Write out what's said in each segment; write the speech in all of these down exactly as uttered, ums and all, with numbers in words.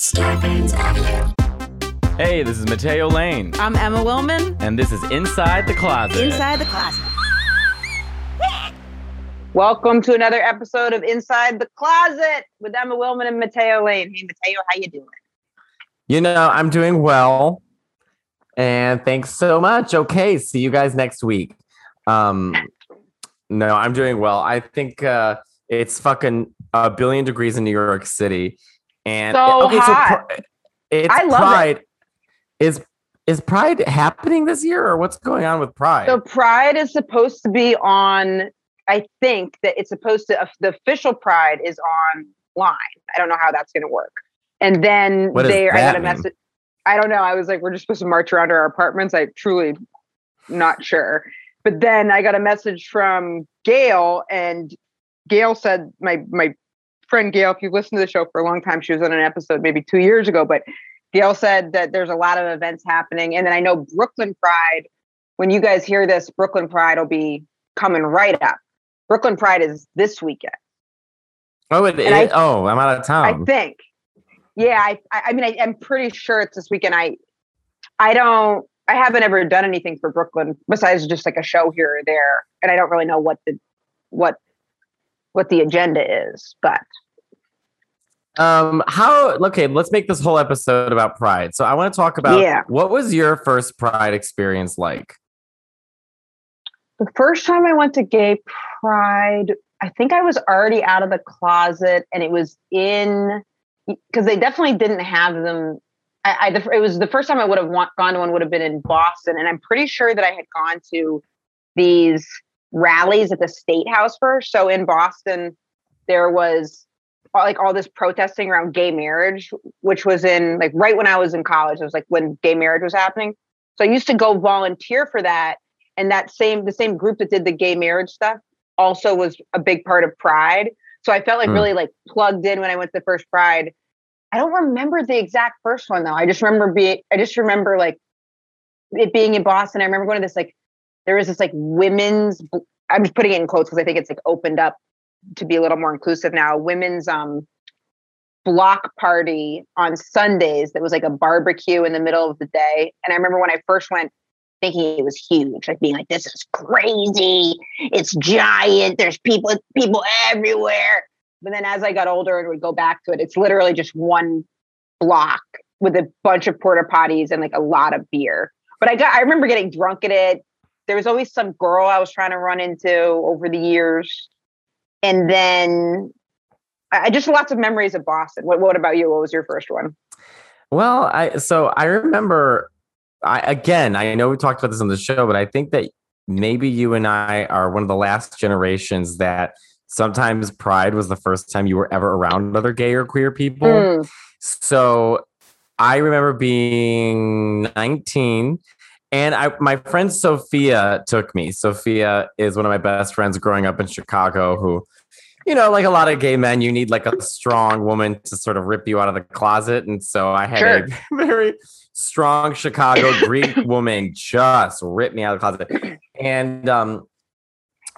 Scorpions Audio. Hey, this is Matteo Lane. I'm Emma Wilman. And this is Inside the Closet. Inside the Closet. Welcome to another episode of Inside the Closet with Emma Wilman and Matteo Lane. Hey, Matteo, how you doing? You know, I'm doing well. And thanks so much. Okay, see you guys next week. Um, no, I'm doing well. I think uh, it's fucking a billion degrees in New York City. And so okay, hot. So pr- it's I love Pride. It. Is is Pride happening this year, or what's going on with Pride? So Pride is supposed to be on. I think that it's supposed to. Uh, the official Pride is online. I don't know how that's going to work. And then there, I got a message. I don't know. I was like, we're just supposed to march around our apartments. I truly, not sure. But then I got a message from Gail, and Gail said, my my. friend Gail, if you've listened to the show for a long time, she was on an episode maybe two years ago, but Gail said that there's a lot of events happening. And then I know Brooklyn Pride, when you guys hear this, Brooklyn Pride will be coming right up. Brooklyn Pride is this weekend. Oh, it, it, I, oh I'm out of town. I think. Yeah, I I mean, I, I'm pretty sure it's this weekend. I I don't, I haven't ever done anything for Brooklyn besides just like a show here or there. And I don't really know what the, what what the agenda is, but. Um, how, okay, let's make this whole episode about Pride. So I want to talk about, yeah. What was your first Pride experience like? The first time I went to gay Pride, I think I was already out of the closet, and it was in, because they definitely didn't have them. I, I It was the first time I would have want, gone to one would have been in Boston. And I'm pretty sure that I had gone to these rallies at the State House first. So in Boston, there was like all this protesting around gay marriage, which was in like right when I was in college. It was like when gay marriage was happening. So I used to go volunteer for that. And that same, the same group that did the gay marriage stuff also was a big part of Pride. So I felt like mm. really like plugged in when I went to the first Pride. I don't remember the exact first one though. I just remember being, I just remember like it being in Boston. I remember going to this like, there was this like women's, I'm just putting it in quotes because I think it's like opened up to be a little more inclusive now, women's um, block party on Sundays that was like a barbecue in the middle of the day. And I remember when I first went thinking it was huge, like being like, this is crazy. It's giant. There's people, people everywhere. But then as I got older and would go back to it, it's literally just one block with a bunch of porta potties and like a lot of beer. But I got, I remember getting drunk at it. There was always some girl I was trying to run into over the years. And then I just lots of memories of Boston. What, what about you? What was your first one? Well, I so I remember, I again, I know we talked about this on the show, but I think that maybe you and I are one of the last generations that sometimes Pride was the first time you were ever around other gay or queer people. Mm. So I remember being nineteen. And I, my friend Sophia took me. Sophia is one of my best friends growing up in Chicago who, you know, like a lot of gay men, you need like a strong woman to sort of rip you out of the closet. And so I had sure. a very strong Chicago Greek woman just rip me out of the closet. And um,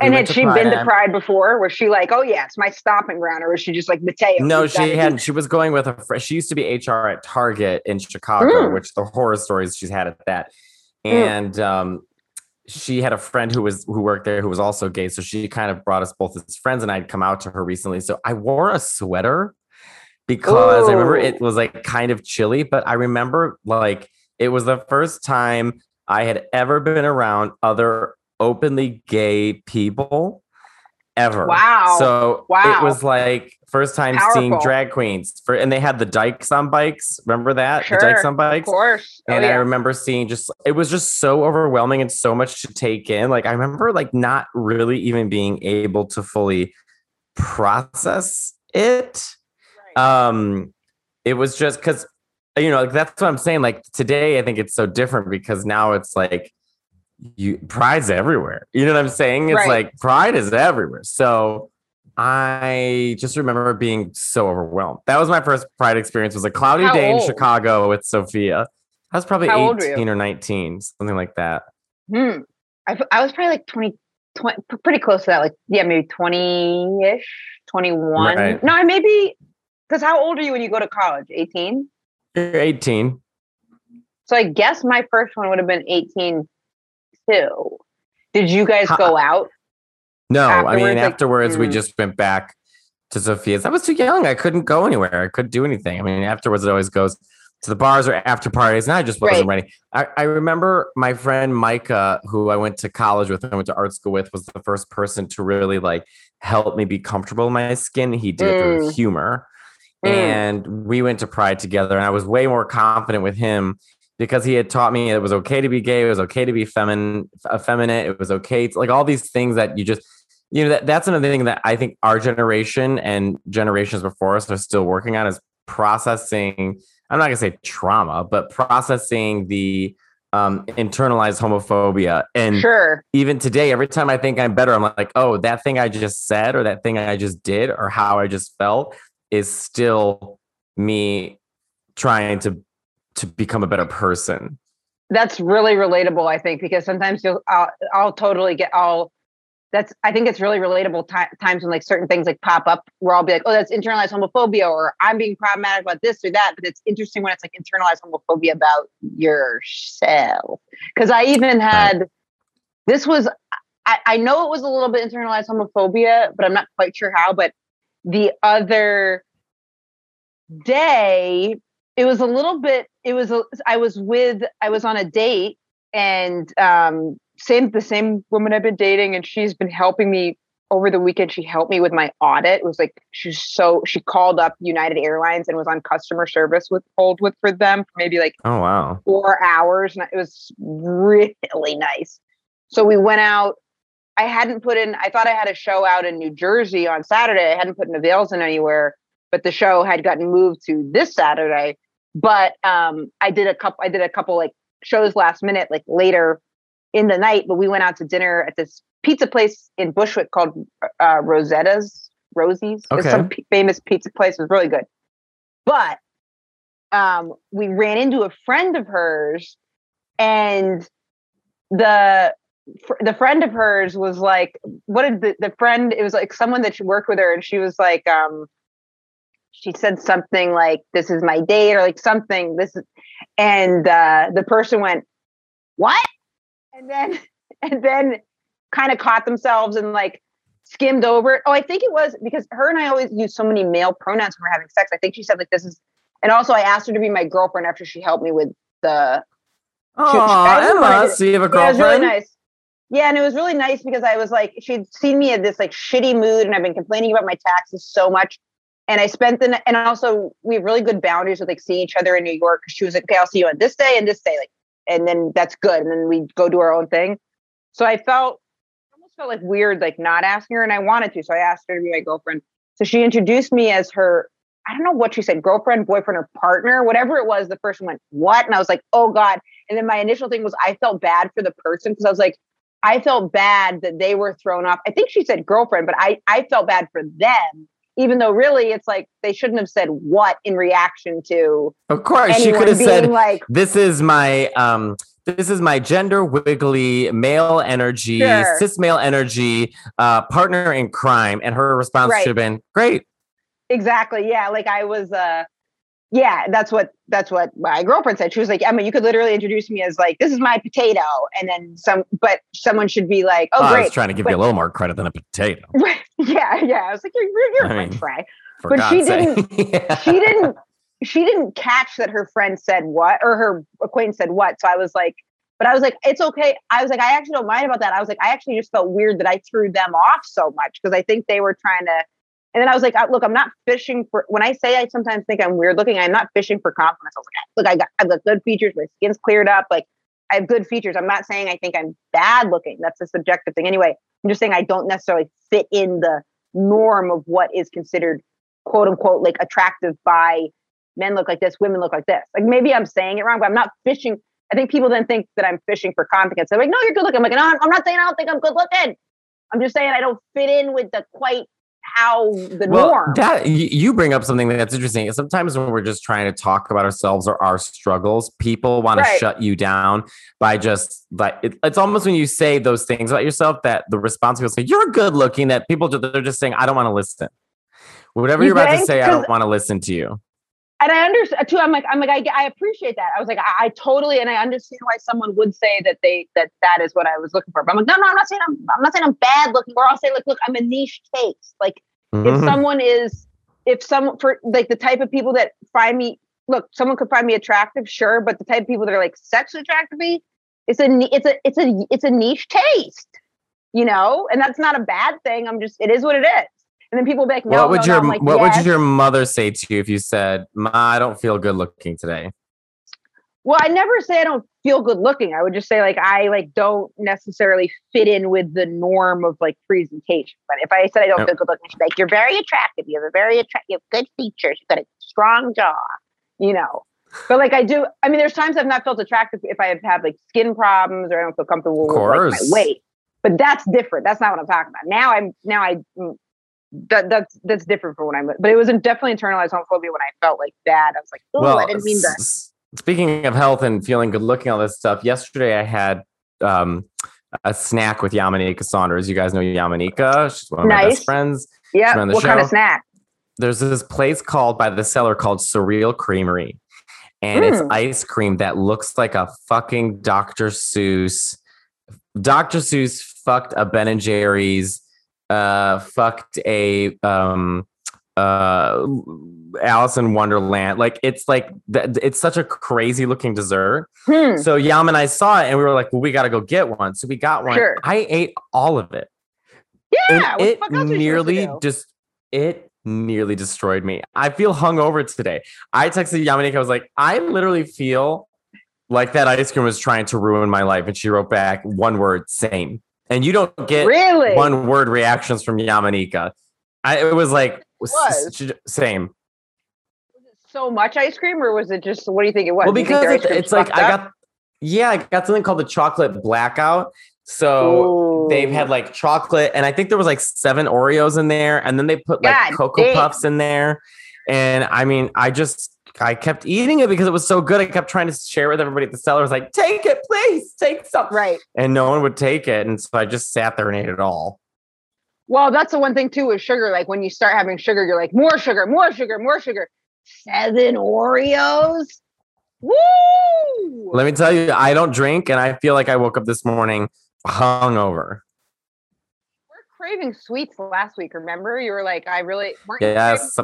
and we had she Pride been to Pride before? Was she like, oh, yeah, it's my stomping ground? Or was she just like, Mateo? No, she hadn't. She was going with a friend. She used to be H R at Target in Chicago, mm. which the horror stories she's had at that. And um, she had a friend who was who worked there who was also gay. So she kind of brought us both as friends, and I'd come out to her recently. So I wore a sweater because Ooh. I remember it was like kind of chilly, but I remember like it was the first time I had ever been around other openly gay people ever. Wow. So wow. It was like first time Powerful. Seeing drag queens for, and they had the dykes on bikes. Remember that? Sure, the dykes on bikes. Of course. And oh, yeah. I remember seeing just, it was just so overwhelming and so much to take in. Like I remember like not really even being able to fully process it. Right. Um, it was just cause you know, like that's what I'm saying. Like today, I think it's so different because now it's like, You Pride's everywhere. You know what I'm saying? It's right. like Pride is everywhere. So I just remember being so overwhelmed. That was my first Pride experience. It was a cloudy How day old? in Chicago with Sophia. I was probably How eighteen or nineteen, something like that. Hmm. I, I was probably like twenty, twenty, pretty close to that. Like, yeah, maybe twenty-ish, twenty-one. Right. No, I maybe Because how old are you when you go to college? eighteen? You're eighteen. So I guess my first one would have been eighteen too. Did you guys huh. go out? No, afterwards? I mean, like, afterwards mm. we just went back to Sophia's. I was too young. I couldn't go anywhere. I couldn't do anything. I mean, afterwards it always goes to the bars or after parties, and I just wasn't right. ready. I, I remember my friend Micah, who I went to college with, and I went to art school with, was the first person to really like help me be comfortable in my skin. He did mm. it through humor. Mm. And we went to Pride together, and I was way more confident with him because he had taught me it was okay to be gay. It was okay to be feminine, effeminate. It was okay. To, like all these things that you just, you know, that, that's another thing that I think our generation and generations before us are still working on is processing. I'm not gonna say trauma, but processing the um, internalized homophobia. And sure. even today, every time I think I'm better, I'm like, oh, that thing I just said or that thing I just did or how I just felt is still me trying to to become a better person. That's really relatable, I think, because sometimes you'll, I'll, I'll totally get all. That's I think it's really relatable t- times when like certain things like pop up where I'll be like, oh, that's internalized homophobia, or I'm being problematic about this or that. But it's interesting when it's like internalized homophobia about yourself. Because I even had this was I, I know it was a little bit internalized homophobia, but I'm not quite sure how. But the other day, it was a little bit, it was, a, I was with, I was on a date and um, same, the same woman I've been dating, and she's been helping me over the weekend. She helped me with my audit. It was like, she's so, she called up United Airlines and was on customer service with, hold with, for them for maybe like oh wow four hours. And it was really nice. So we went out. I hadn't put in, I thought I had a show out in New Jersey on Saturday. I hadn't put in avails in anywhere, but the show had gotten moved to this Saturday. But um, I did a couple, I did a couple like shows last minute, like later in the night, but we went out to dinner at this pizza place in Bushwick called uh, Rosetta's, Rosie's. Okay. It's some p- famous pizza place. It was really good. But um, we ran into a friend of hers, and the The friend of hers was like, what did the, the friend, it was like someone that she worked with her, and she was like, um, she said something like, this is my date, or like something, this is, and uh, the person went, what? And then, and then kind of caught themselves and like skimmed over it. Oh, I think it was because her and I always use so many male pronouns when we're having sex. I think she said like, this is, and also I asked her to be my girlfriend after she helped me with the. Oh, Emma, so you have a girlfriend? Yeah, it was really nice. Yeah, and it was really nice because I was like, she'd seen me in this like shitty mood, and I've been complaining about my taxes so much. And I spent the, and also we have really good boundaries with like seeing each other in New York. She was like, okay, I'll see you on this day and this day. Like, and then that's good. And then we go do our own thing. So I felt, almost felt like weird, like not asking her, and I wanted to. So I asked her to be my girlfriend. So she introduced me as her, I don't know what she said, girlfriend, boyfriend, or partner, whatever it was. The person went, what? And I was like, oh God. And then my initial thing was I felt bad for the person because I was like, I felt bad that they were thrown off. I think she said girlfriend, but I, I felt bad for them, even though really it's like they shouldn't have said what in reaction to. Of course, she could have said, like, this is my um, this is my gender wiggly male energy, sure. cis male energy, uh, partner in crime. And her response right. should have been great. Exactly. Yeah. Like I was. Uh, Yeah, that's what that's what my girlfriend said. She was like, Emma, you could literally introduce me as like, this is my potato. And then some, but someone should be like, oh, oh great. I was trying to give but, you a little more credit than a potato. yeah, yeah. I was like, you're, you're a French fry. But God's she sake. didn't, yeah. she didn't, she didn't catch that her friend said what, or her acquaintance said what. So I was like, but I was like, it's okay. I was like, I actually don't mind about that. I was like, I actually just felt weird that I threw them off so much because I think they were trying to. And then I was like, look, I'm not fishing for, when I say I sometimes think I'm weird looking, I'm not fishing for compliments. I was like, look, I got, I've got good features. My skin's cleared up. Like I have good features. I'm not saying I think I'm bad looking. That's a subjective thing. Anyway, I'm just saying I don't necessarily fit in the norm of what is considered quote unquote, like attractive by men look like this, women look like this. Like maybe I'm saying it wrong, but I'm not fishing. I think people then think that I'm fishing for compliments. They're like, no, you're good looking. I'm like, no, I'm not saying I don't think I'm good looking. I'm just saying I don't fit in with the quite how the well, norm. That, you bring up something that's interesting. Sometimes when we're just trying to talk about ourselves or our struggles, people want right. to shut you down by just like it, it's almost when you say those things about yourself that the response people say you're good looking. That people they're just saying I don't want to listen. Whatever you you're think? about to say, I don't want to listen to you. And I understand too. I'm like, I'm like, I, I appreciate that. I was like, I, I totally, and I understand why someone would say that they that that is what I was looking for. But I'm like, no, no, I'm not saying I'm, I'm not saying I'm bad looking. Or I'll say, like, look, I'm a niche taste. Like, mm-hmm. if someone is, if someone for like the type of people that find me, look, someone could find me attractive, sure, but the type of people that are like sexually attractive to me, it's a, it's a, it's a, it's a niche taste, you know. And that's not a bad thing. I'm just, it is what it is. And then people be like, no, what would no, your no. Like, what yes. would your mother say to you if you said, Ma, I don't feel good looking today? Well, I never say I don't feel good looking. I would just say, like, I like don't necessarily fit in with the norm of like presentation. But if I said I don't no. feel good looking, she'd be like, you're very attractive. You have a very attractive, good features. You've got a strong jaw, you know. But like I do, I mean, there's times I've not felt attractive if I have had like skin problems or I don't feel comfortable with like, my weight. But that's different. That's not what I'm talking about. Now I'm now I. That that's that's different from when I'm, but it was definitely internalized homophobia when I felt like that. I was like, oh, well, I didn't mean that. S- speaking of health and feeling good looking, all this stuff. Yesterday, I had um, a snack with Yamaneika Saunders. You guys know Yamaneika; she's one of nice. my best friends. Yeah, what show. kind of snack? There's this place called by the cellar called Surreal Creamery, and mm. it's ice cream that looks like a fucking Doctor Seuss. Doctor Seuss fucked a Ben and Jerry's. Uh, fucked a um, uh, Alice in Wonderland. Like it's like th- it's such a crazy looking dessert. Hmm. So Yam and I saw it, and we were like, "Well, we got to go get one." So we got one. Sure. I ate all of it. Yeah, and what it nearly just it nearly destroyed me. I feel hungover today. I texted Yamaneika. I was like, "I literally feel like that ice cream was trying to ruin my life," and she wrote back one word: "Same." And you don't get really? one word reactions from Yamaneika. I, it was like, it was. S- same. Was it so much ice cream or was it just, what do you think it was? Well, because it's, it's like, I up? got, yeah, I got something called the Chocolate Blackout. So Ooh. they've had like chocolate and I think there was like seven Oreos in there. And then they put like God Cocoa dang. Puffs in there. And I mean, I just, I kept eating it because it was so good. I kept trying to share with everybody at the cellar. I was like, take it, please, take some. Right. And no one would take it. And so I just sat there and ate it all. Well, that's the one thing too with sugar. Like when you start having sugar, you're like, more sugar, more sugar, more sugar. Seven Oreos. Woo! Let me tell you, I don't drink. And I feel like I woke up this morning hungover. We're craving sweets last week. Remember? You were like, I really. Yes.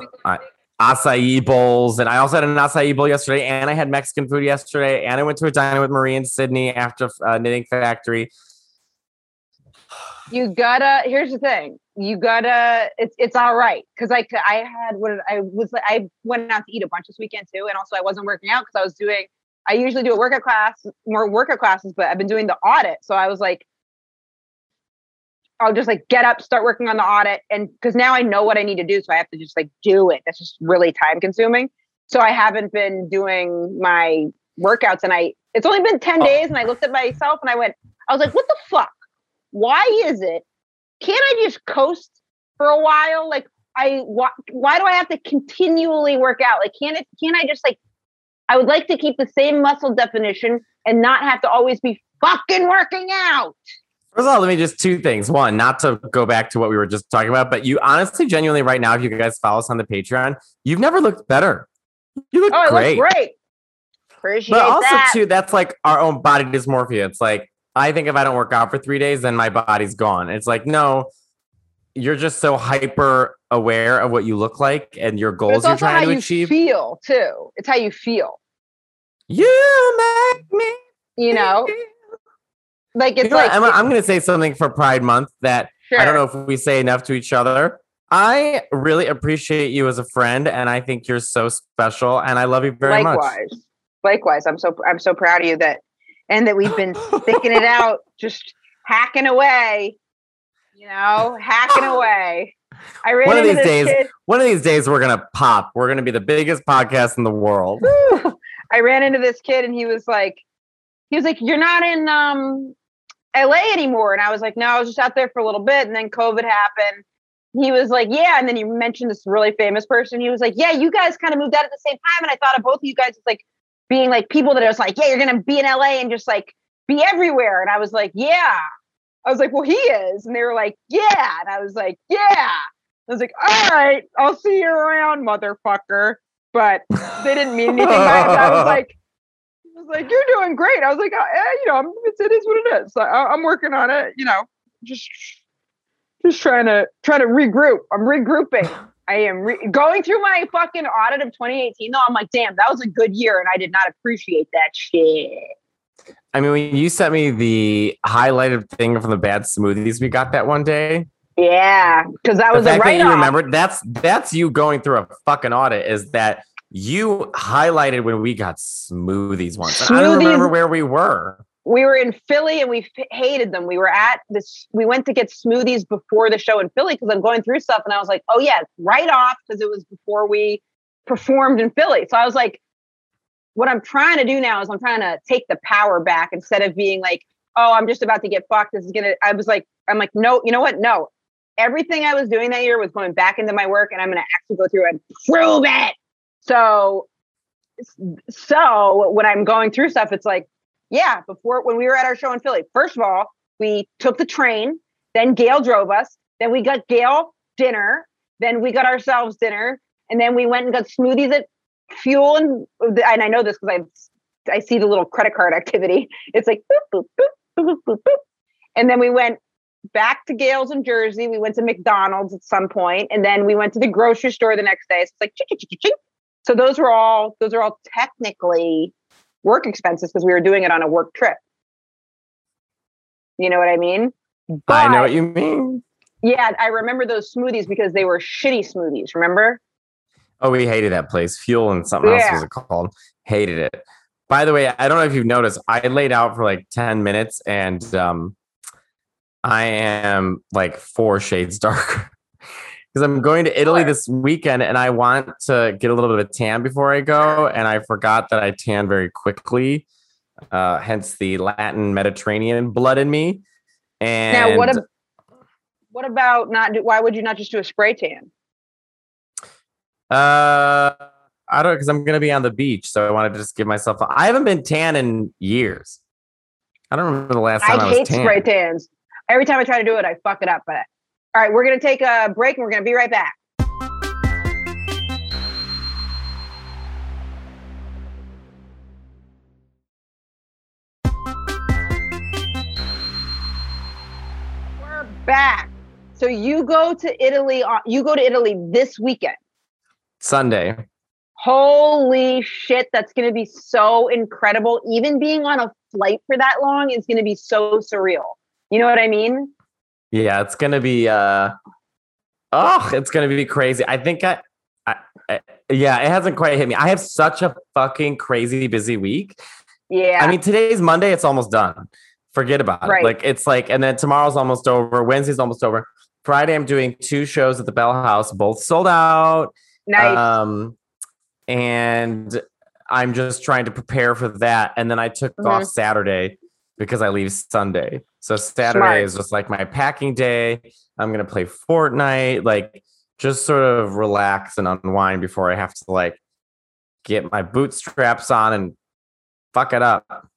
Acai bowls, and I also had an acai bowl yesterday, and I had Mexican food yesterday, and I went to a diner with Marie in Sydney after uh, Knitting Factory. You gotta. Here's the thing. You gotta. It's it's all right because I I had what I was. I went out to eat a bunch this weekend too, and also I wasn't working out because I was doing. I usually do a workout class, more workout classes, but I've been doing the audit, so I was like, I'll just like get up, start working on the audit. And because now I know what I need to do. So I have to just like do it. That's just really time consuming. So I haven't been doing my workouts and I, it's only been ten oh. days. And I looked at myself and I went, I was like, what the fuck? Why is it? Can't I just coast for a while? Like I, why, why do I have to continually work out? Like, can't it, can't I just like, I would like to keep the same muscle definition and not have to always be fucking working out. First of all, let me just two things. One, not to go back to what we were just talking about, but you honestly, genuinely right now, if you guys follow us on the Patreon, you've never looked better. You look oh, great. Oh, I look great. Appreciate that. But also, that. too, that's like our own body dysmorphia. It's like, I think if I don't work out for three days, then my body's gone. It's like, no, you're just so hyper aware of what you look like and your goals you're trying to you achieve. It's how you feel, too. It's how you feel. You make me. You know? Like it's you know like I'm, I'm going to say something for Pride Month that sure. I don't know if we say enough to each other. I really appreciate you as a friend, and I think you're so special, and I love you very Likewise. much. Likewise, Likewise, I'm so I'm so proud of you that, and that we've been sticking it out, just hacking away, you know, hacking away. I ran one of these days. Kid. One of these days, we're gonna pop. We're gonna be the biggest podcast in the world. Woo! I ran into this kid, and he was like, he was like, "You're not in um." L A anymore." And I was like, no, I was just out there for a little bit. And then COVID happened. He was like, yeah. And then he mentioned this really famous person. He was like, yeah, you guys kind of moved out at the same time. And I thought of both of you guys as like being like people that are just like, yeah, you're going to be in L A and just like be everywhere. And I was like, yeah, I was like, well, he is. And they were like, yeah. And I was like, yeah. I was like, all right, I'll see you around, motherfucker. But they didn't mean anything by it. I was like, I was like, you're doing great. I was like, oh, eh, you know, I'm, it's, it is what it is. I, I'm working on it, you know, just, just trying to, trying to regroup. I'm regrouping. I am re- going through my fucking audit of twenty eighteen though. I'm like, damn, that was a good year. And I did not appreciate that shit. I mean, when you sent me the highlighted thing from the bad smoothies we got that one day. Yeah, because that was the fact a write-off. That you remember, that's that's you going through a fucking audit, is that you highlighted when we got smoothies once. Smoothies, I don't remember where we were. We were in Philly and we f- hated them. We were at this, we went to get smoothies before the show in Philly because I'm going through stuff and I was like, oh yeah, write off because it was before we performed in Philly. So I was like, what I'm trying to do now is I'm trying to take the power back instead of being like, oh, I'm just about to get fucked. This is going to, I was like, I'm like, no, you know what? No. Everything I was doing that year was going back into my work, and I'm going to actually go through and prove it. So, so when I'm going through stuff, it's like, yeah, before when we were at our show in Philly, first of all, we took the train, then Gail drove us, then we got Gail dinner, then we got ourselves dinner, and then we went and got smoothies at Fuel. And, and I know this because I I see the little credit card activity. It's like, boop, boop, boop, boop, boop, boop. And then we went back to Gail's in Jersey. We went to McDonald's at some point, and then we went to the grocery store the next day. So it's like, ching, ching, ching. So those were all those are all technically work expenses because we were doing it on a work trip. You know what I mean? But, I know what you mean. Yeah, I remember those smoothies because they were shitty smoothies. Remember? Oh, we hated that place. Fuel and something yeah. else was it called? Hated it. By the way, I don't know if you've noticed, I laid out for like ten minutes and. um I am like four shades darker because I'm going to Italy this weekend and I want to get a little bit of a tan before I go. And I forgot that I tan very quickly, uh, hence the Latin Mediterranean blood in me. And now, what, ab- what about not? Do- why would you not just do a spray tan? Uh, I don't know because I'm going to be on the beach. So I wanted to just give myself, a- I haven't been tan in years. I don't remember the last time I, I was tan. I hate spray tans. Every time I try to do it, I fuck it up. But all right, we're going to take a break and we're going to be right back. We're back. So you go to Italy, on, you go to Italy this weekend. Sunday. Holy shit, that's going to be so incredible. Even being on a flight for that long is going to be so surreal. You know what I mean? Yeah, it's going to be, uh, oh, it's going to be crazy. I think I, I, I, yeah, it hasn't quite hit me. I have such a fucking crazy busy week. Yeah. I mean, today's Monday. It's almost done. Forget about right. it. Like, it's like, and then tomorrow's almost over. Wednesday's almost over. Friday, I'm doing two shows at the Bell House, both sold out. Nice. Um, and I'm just trying to prepare for that. And then I took mm-hmm. off Saturday because I leave Sunday. So Saturday Smart. is just like my packing day. I'm going to play Fortnite, like just sort of relax and unwind before I have to like get my bootstraps on and fuck it up.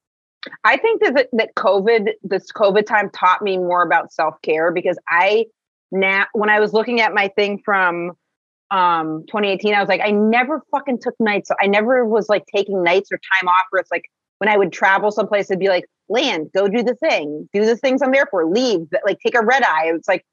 I think that that COVID, this COVID time taught me more about self-care because I now, when I was looking at my thing from um, twenty eighteen, I was like, I never fucking took nights. I never was like taking nights or time off where it's like, when I would travel someplace, it'd be like, land, go do the thing, do the things I'm there for, leave, like take a red eye. It's like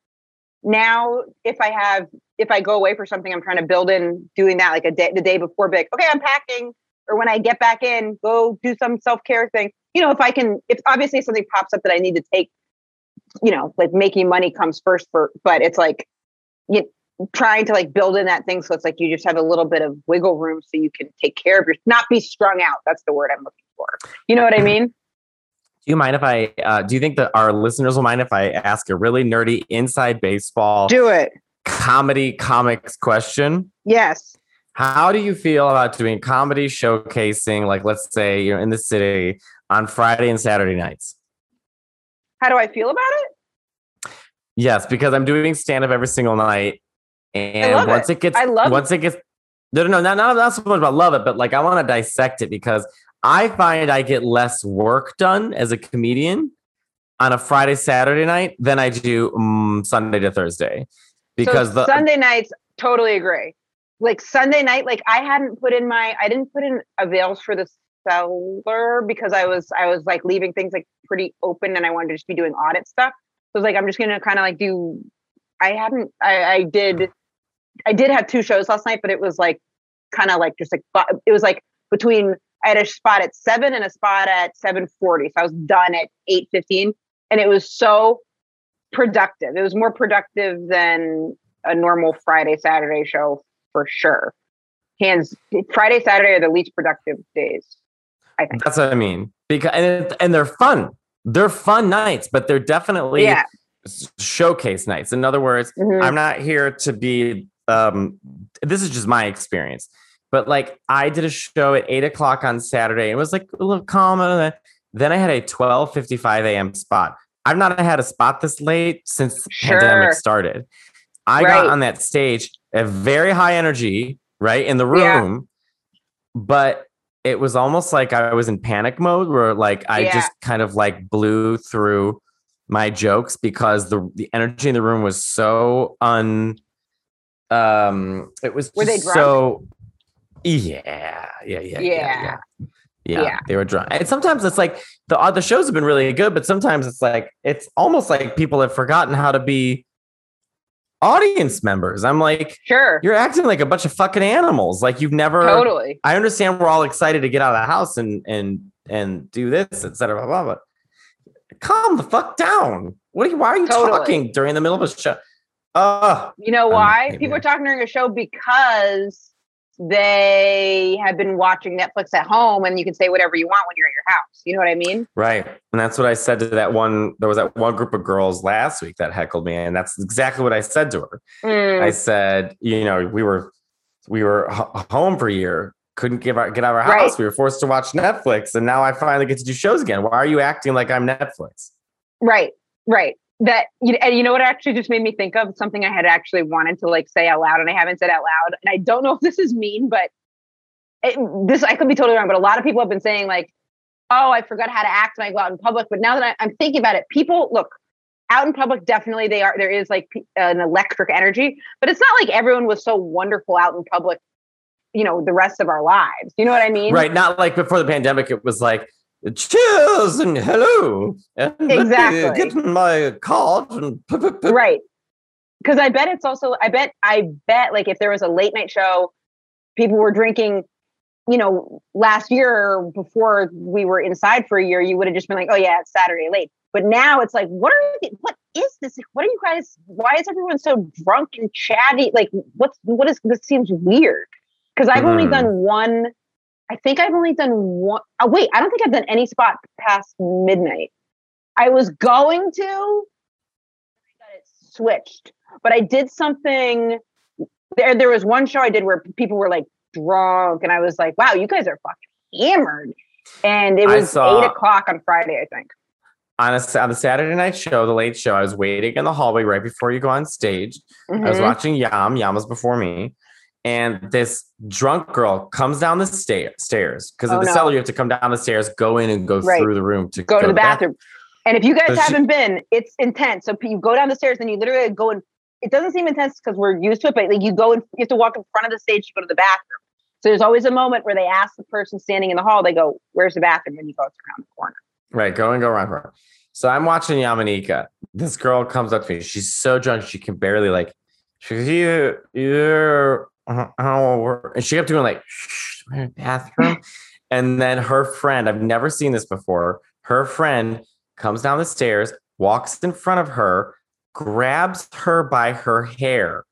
now if I have, if I go away for something, I'm trying to build in doing that like a day, the day before, be like, okay, I'm packing. Or when I get back in, go do some self-care thing. You know, if I can, if obviously something pops up that I need to take, you know, like making money comes first for, but it's like you know, trying to like build in that thing. So it's like, you just have a little bit of wiggle room so you can take care of your, not be strung out. That's the word I'm looking You know what I mean? Do you mind if I, uh, do you think that our listeners will mind if I ask a really nerdy inside baseball do it comedy comics question? Yes. How do you feel about doing comedy showcasing, like let's say you're in the city on Friday and Saturday nights? How do I feel about it? Yes, because I'm doing stand-up every single night. And I love once it, it gets, I love once it, it gets, no, no, no, not, not, not so much about love it, but like I want to dissect it because I find I get less work done as a comedian on a Friday, Saturday night than I do um, Sunday to Thursday. Because so the Sunday nights, totally agree. Like Sunday night, like I hadn't put in my, I didn't put in avails for the seller because I was, I was like leaving things like pretty open and I wanted to just be doing audit stuff. So I was like, I'm just going to kind of like do, I hadn't, I, I did, I did have two shows last night, but it was like, kind of like just like, it was like between, I had a spot at seven and a spot at seven forty. So I was done at eight fifteen and it was so productive. It was more productive than a normal Friday, Saturday show for sure. Hands Friday, Saturday are the least productive days. I think that's what I mean. Because and it, and they're fun. They're fun nights, but they're definitely yeah. showcase nights. In other words, mm-hmm. I'm not here to be, um, this is just my experience, but like I did a show at eight o'clock on Saturday. It was like a little calm. Then I had a twelve fifty-five a.m. spot. I've not had a spot this late since the sure. pandemic started. I right. got on that stage at very high energy, right, in the room. Yeah. But it was almost like I was in panic mode where like I yeah. just kind of like blew through my jokes because the, the energy in the room was so un... Um, it was were just they so... Yeah, yeah, yeah, yeah, yeah. yeah. Yeah, yeah, they were drunk. And sometimes it's like the uh, the shows have been really good, but sometimes it's like it's almost like people have forgotten how to be audience members. I'm like, sure, you're acting like a bunch of fucking animals. Like you've never totally. I understand we're all excited to get out of the house and and and do this, et cetera, blah blah blah. Calm the fuck down. What are you? Why are you totally. talking during the middle of a show? Uh you know why people are talking during a show because. They have been watching Netflix at home and you can say whatever you want when you're at your house. You know what I mean? Right. And that's what I said to that one. There was that one group of girls last week that heckled me. And that's exactly what I said to her. Mm. I said, you know, we were, we were h- home for a year. Couldn't give our, get out of our house. Right. We were forced to watch Netflix. And now I finally get to do shows again. Why are you acting like I'm Netflix? Right. Right. That, and you know what actually just made me think of something I had actually wanted to like say out loud and I haven't said out loud. And I don't know if this is mean, but it, this, I could be totally wrong, but a lot of people have been saying like, oh, I forgot how to act when I go out in public. But now that I, I'm thinking about it, people look out in public, definitely they are, there is like an electric energy, but it's not like everyone was so wonderful out in public, you know, the rest of our lives. You know what I mean? Right. Not like before the pandemic, it was like, cheers and hello and exactly get my card and p- p- p- right because I bet it's also I bet I bet like if there was a late night show people were drinking, you know, last year before we were inside for a year you would have just been like, oh yeah, it's Saturday late. But now it's like, what are you, what is this, what are you guys, why is everyone so drunk and chatty, like what's what is this, seems weird because I've mm. only done one I think I've only done one. Oh, wait, I don't think I've done any spot past midnight. I was going to, I got it switched, but I did something. There, there was one show I did where people were like drunk, and I was like, "Wow, you guys are fucking hammered." And it was saw, eight o'clock on Friday, I think. On a on the Saturday night show, the late show, I was waiting in the hallway right before you go on stage. Mm-hmm. I was watching Yam. Yam was before me. And this drunk girl comes down the sta- stairs because oh, of the no. cellar. You have to come down the stairs, go in and go right. through the room to go, go to the bathroom. bathroom. And if you guys so haven't she- been, it's intense. So you go down the stairs and you literally go in. It doesn't seem intense because we're used to it, but like you go and you have to walk in front of the stage to go to the bathroom. So there's always a moment where they ask the person standing in the hall, they go, where's the bathroom? And you go, it's around the corner. Right. Go and go around the corner. So I'm watching Yamaneika. This girl comes up to me. She's so drunk. She can barely like, she's you, you're. Oh, and she kept doing like shh, we're in the bathroom. And then her friend, I've never seen this before. Her friend comes down the stairs, walks in front of her, grabs her by her hair,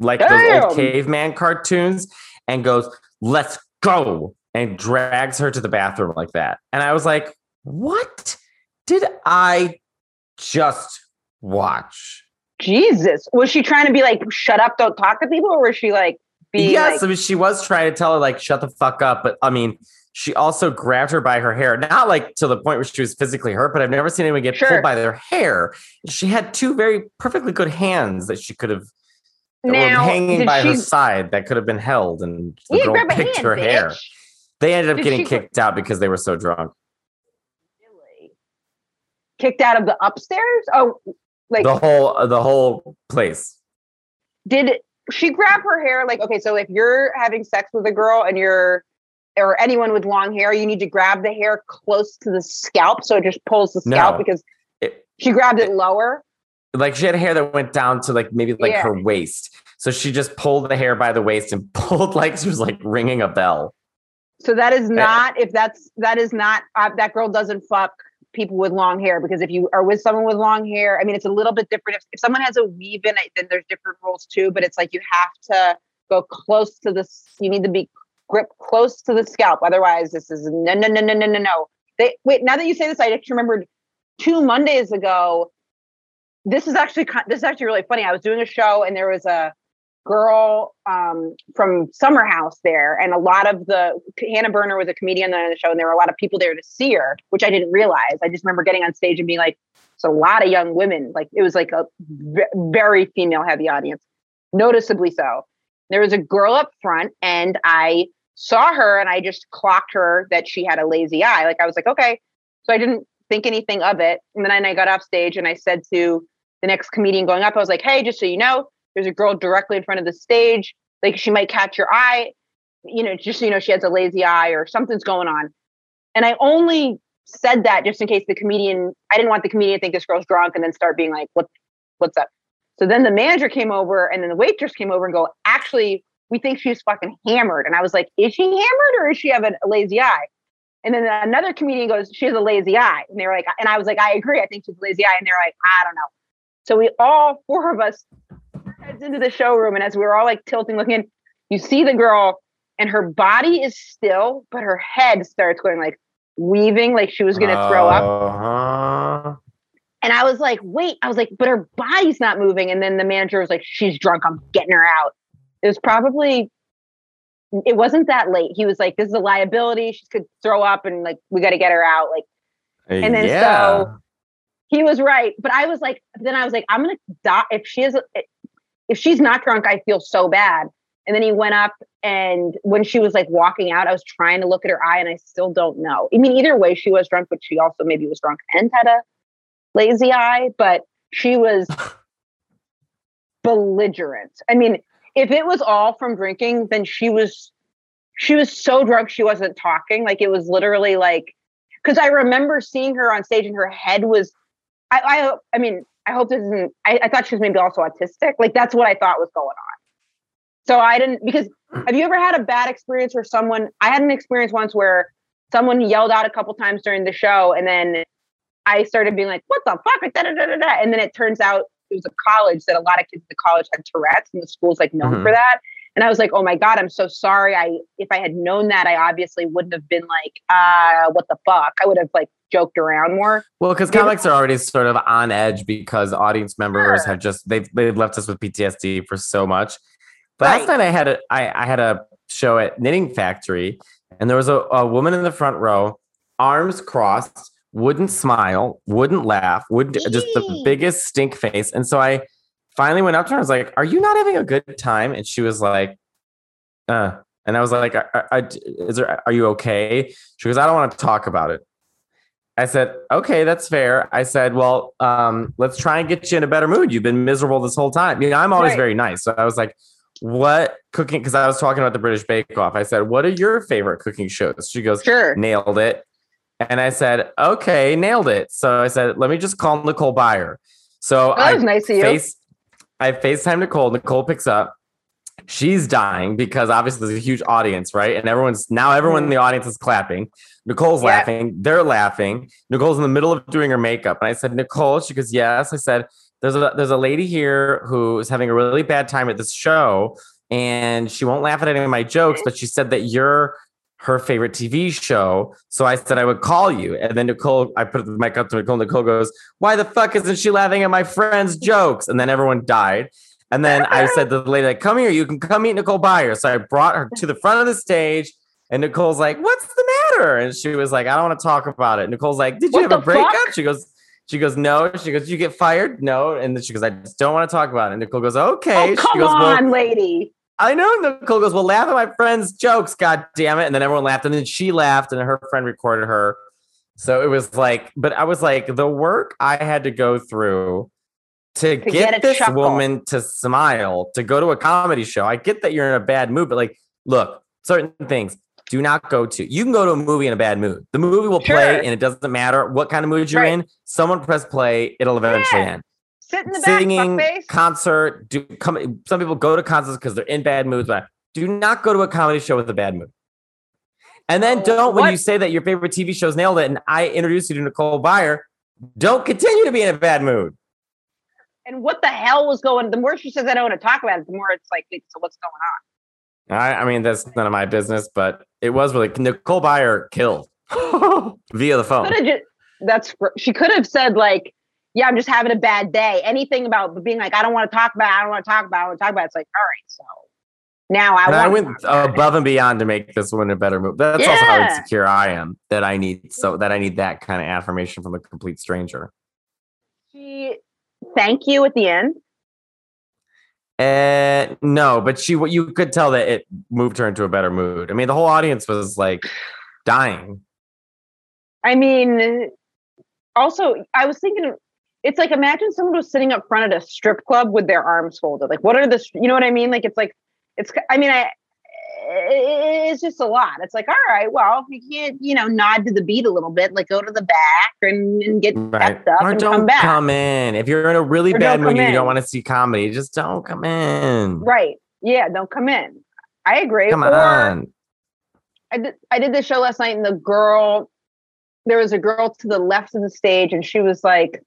like Damn. those old caveman cartoons, and goes, let's go, and drags her to the bathroom like that. And I was like, what did I just watch? Jesus. Was she trying to be like, shut up, don't talk to people? Or was she like, be yes, like- I mean, she was trying to tell her like, shut the fuck up. But I mean, she also grabbed her by her hair. Not like to the point where she was physically hurt, but I've never seen anyone get sure. pulled by their hair. She had two very perfectly good hands that she could have hanging by she- her side that could have been held. And the girl picked hand, her bitch. hair. They ended up did getting she- kicked out because they were so drunk. Really? Kicked out of the upstairs? Oh, Like, the whole the whole place. did she grab her hair? Like, okay, so if you're having sex with a girl and you're, or anyone with long hair, you need to grab the hair close to the scalp. So it just pulls the scalp, no, because it, she grabbed it lower. Like she had hair that went down to like, maybe like yeah. her waist. So she just pulled the hair by the waist and pulled, like she was like ringing a bell. So that is not, if that's, that is not, uh, that girl doesn't fuck people with long hair, because if you are with someone with long hair, I mean, it's a little bit different. If, if someone has a weave in it, then there's different rules too, but it's like, you have to go close to the, you need to be grip close to the scalp. Otherwise this is no, no, no, no, no, no, no. They wait, now that you say this, I just remembered two Mondays ago, this is actually, this is actually really funny. I was doing a show and there was a girl um, from Summer House there, and a lot of the, Hannah Berner was a comedian on the show, and there were a lot of people there to see her, which I didn't realize. I just remember getting on stage and being like, it's a lot of young women. Like it was like a v- very female heavy audience, noticeably so. There was a girl up front and I saw her and I just clocked her that she had a lazy eye. Like I was like, okay. So I didn't think anything of it. And then I got off stage and I said to the next comedian going up, I was like, hey, just so you know, there's a girl directly in front of the stage. Like she might catch your eye, you know, just, so you know, she has a lazy eye or something's going on. And I only said that just in case the comedian, I didn't want the comedian to think this girl's drunk and then start being like, what, what's up? So then the manager came over and then the waitress came over and go, actually, we think she's fucking hammered. And I was like, is she hammered or is she having a lazy eye? And then another comedian goes, she has a lazy eye. And they were like, and I was like, I agree. I think she's a lazy eye. And they're like, I don't know. So we all, four of us, into the showroom, and as we were all like tilting looking in, you see the girl and her body is still, but her head starts going like weaving, like she was gonna uh-huh. throw up. And I was like, wait, I was like, but her body's not moving. And then the manager was like, she's drunk, I'm getting her out. It was probably, it wasn't that late. He was like, this is a liability, she could throw up and like we got to get her out, like. And then yeah. so he was right, but I was like, then I was like, I'm gonna die if she is. It, if she's not drunk, I feel so bad. And then he went up, and when she was like walking out, I was trying to look at her eye and I still don't know. I mean, either way, she was drunk, but she also maybe was drunk and had a lazy eye, but she was belligerent. I mean, if it was all from drinking, then she was, she was so drunk. She wasn't talking. Like it was literally like, cause I remember seeing her on stage and her head was, I, I, I mean, I hope this isn't, I, I thought she was maybe also autistic. Like that's what I thought was going on. So I didn't, because have you ever had a bad experience where someone, I had an experience once where someone yelled out a couple times during the show. And then I started being like, what the fuck? Da, da, da, da, da. And then it turns out it was a college that a lot of kids at the college had Tourette's, and the school's like known mm-hmm. for that. And I was like, oh my God, I'm so sorry. I, if I had known that, I obviously wouldn't have been like, uh, what the fuck? I would have like joked around more. Well, because comics are already sort of on edge because audience members sure. have just, they've, they've left us with P T S D for so much. But right. last night I had a, I, I had a show at Knitting Factory, and there was a, a woman in the front row, arms crossed, wouldn't smile, wouldn't laugh, wouldn't Eee. just the biggest stink face. And so I finally went up to her and was like, are you not having a good time? And she was like, uh, and I was like, I, I, is there, are you okay? She goes, I don't want to talk about it. I said, okay, that's fair. I said, well, um, let's try and get you in a better mood. You've been miserable this whole time. You know, I'm always right. very nice. So I was like, what cooking? Cause I was talking about the British Bake Off. I said, what are your favorite cooking shows? She goes, sure. Nailed It. And I said, okay, Nailed It. So I said, let me just call Nicole Byer. So that I was nice of you. Face- I FaceTime Nicole. Nicole picks up. She's dying because obviously there's a huge audience, right? And everyone's now everyone in the audience is clapping. Nicole's yeah. laughing. They're laughing. Nicole's in the middle of doing her makeup. And I said, Nicole, she goes, yes. I said, there's a there's a lady here who is having a really bad time at this show, and she won't laugh at any of my jokes, but she said that you're her favorite T V show. So I said I would call you. And then Nicole, I put the mic up to Nicole. Nicole goes, why the fuck isn't she laughing at my friend's jokes? And then everyone died. And then I said to the lady, like, come here, you can come meet Nicole Byer. So I brought her to the front of the stage, and Nicole's like, what's the matter? And she was like, I don't want to talk about it. Nicole's like, did you what have a breakup? Fuck? She goes, she goes, no. She goes, you get fired? No. And then she goes, I just don't want to talk about it. And Nicole goes, okay. Oh, come she goes, well, on, lady. I know. Nicole goes, well, laugh at my friend's jokes, god damn it. And then everyone laughed, and then she laughed, and her friend recorded her. So it was like, but I was like, the work I had to go through to, to get, get this chuckle. woman to smile, to go to a comedy show. I get that you're in a bad mood, but like, look, certain things do not go to. You can go to a movie in a bad mood. The movie will sure. play, and it doesn't matter what kind of mood you're right. in. Someone press play, it'll eventually yeah. end. Sit in the Singing, back, fuckface. concert, do come. Some people go to concerts because they're in bad moods, but do not go to a comedy show with a bad mood. And then don't, when what? you say that your favorite T V show's Nailed It, and I introduced you to Nicole Byer, don't continue to be in a bad mood. And what the hell was going on? The more she says I don't want to talk about it, the more it's like, so what's going on? I, I mean, that's none of my business, but it was really, Nicole Byer killed via the phone. Just, that's She could have said like, yeah, I'm just having a bad day. Anything about being like, I don't want to talk about it, I don't want to talk about it, I don't want to talk about it. It's like, all right, so. Now I, and I went above it. and beyond to make this woman a better move. That's yeah. also how insecure I am that I need so that I need that kind of affirmation from a complete stranger. She thank you at the end. Uh, no, but she you could tell that it moved her into a better mood. I mean, the whole audience was like dying. I mean, also I was thinking it's like imagine someone was sitting up front at a strip club with their arms folded. Like, what are the you know what I mean? Like, it's like. It's, I mean, I, it's just a lot. It's like, all right, well, you can't, you know, nod to the beat a little bit, like go to the back and, and get right. up or and don't come back. Come in. If you're in a really or bad mood and you don't want to see comedy, just don't come in. Right. Yeah. Don't come in. I agree. Come or, on. I did, I did this show last night and the girl, there was a girl to the left of the stage and she was like,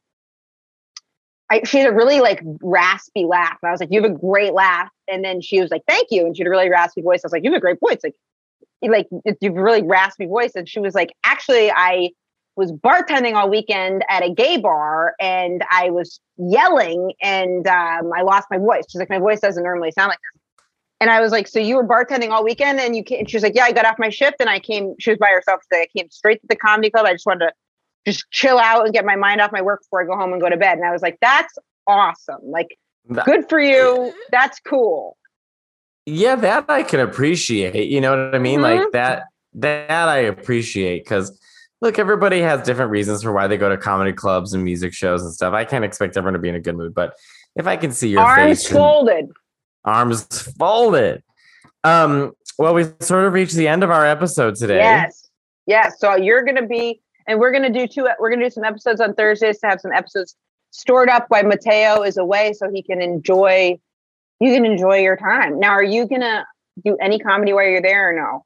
I, she had a really like raspy laugh. And I was like, you have a great laugh. And then she was like, thank you. And she had a really raspy voice. I was like, you have a great voice. Like, like you have a really raspy voice. And she was like, actually, I was bartending all weekend at a gay bar and I was yelling and um, I lost my voice. She's like, my voice doesn't normally sound like this. And I was like, so you were bartending all weekend and you came, and she was like, yeah, I got off my shift and I came, she was by herself today. I came straight to the comedy club. I just wanted to just chill out and get my mind off my work before I go home and go to bed. And I was like, that's awesome. Like, good for you. That's cool. Yeah, that I can appreciate. You know what I mean? Mm-hmm. Like that, that I appreciate because look, everybody has different reasons for why they go to comedy clubs and music shows and stuff. I can't expect everyone to be in a good mood, but if I can see your arms face folded, arms folded. Um, well, we sort of reached the end of our episode today. Yes. Yes. So you're going to be, And we're gonna do two. We're gonna do some episodes on Thursdays to have some episodes stored up while Matteo is away, so he can enjoy. You can enjoy your time. Now, are you gonna do any comedy while you're there, or no?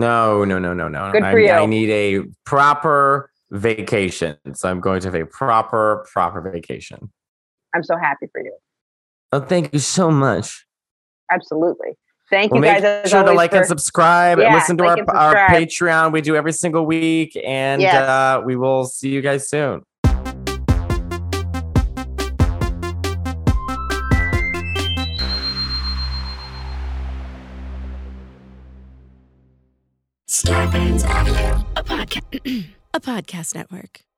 No, no, no, no, no. Good for I, you. I need a proper vacation, so I'm going to have a proper, proper vacation. I'm so happy for you. Oh, thank you so much. Absolutely. Thank you well, guys. Make sure to like for, and subscribe. Yeah, Listen to like our, our Patreon. We do every single week. And yes. uh, we will see you guys soon. Starbane's Audio, a podcast, a podcast network.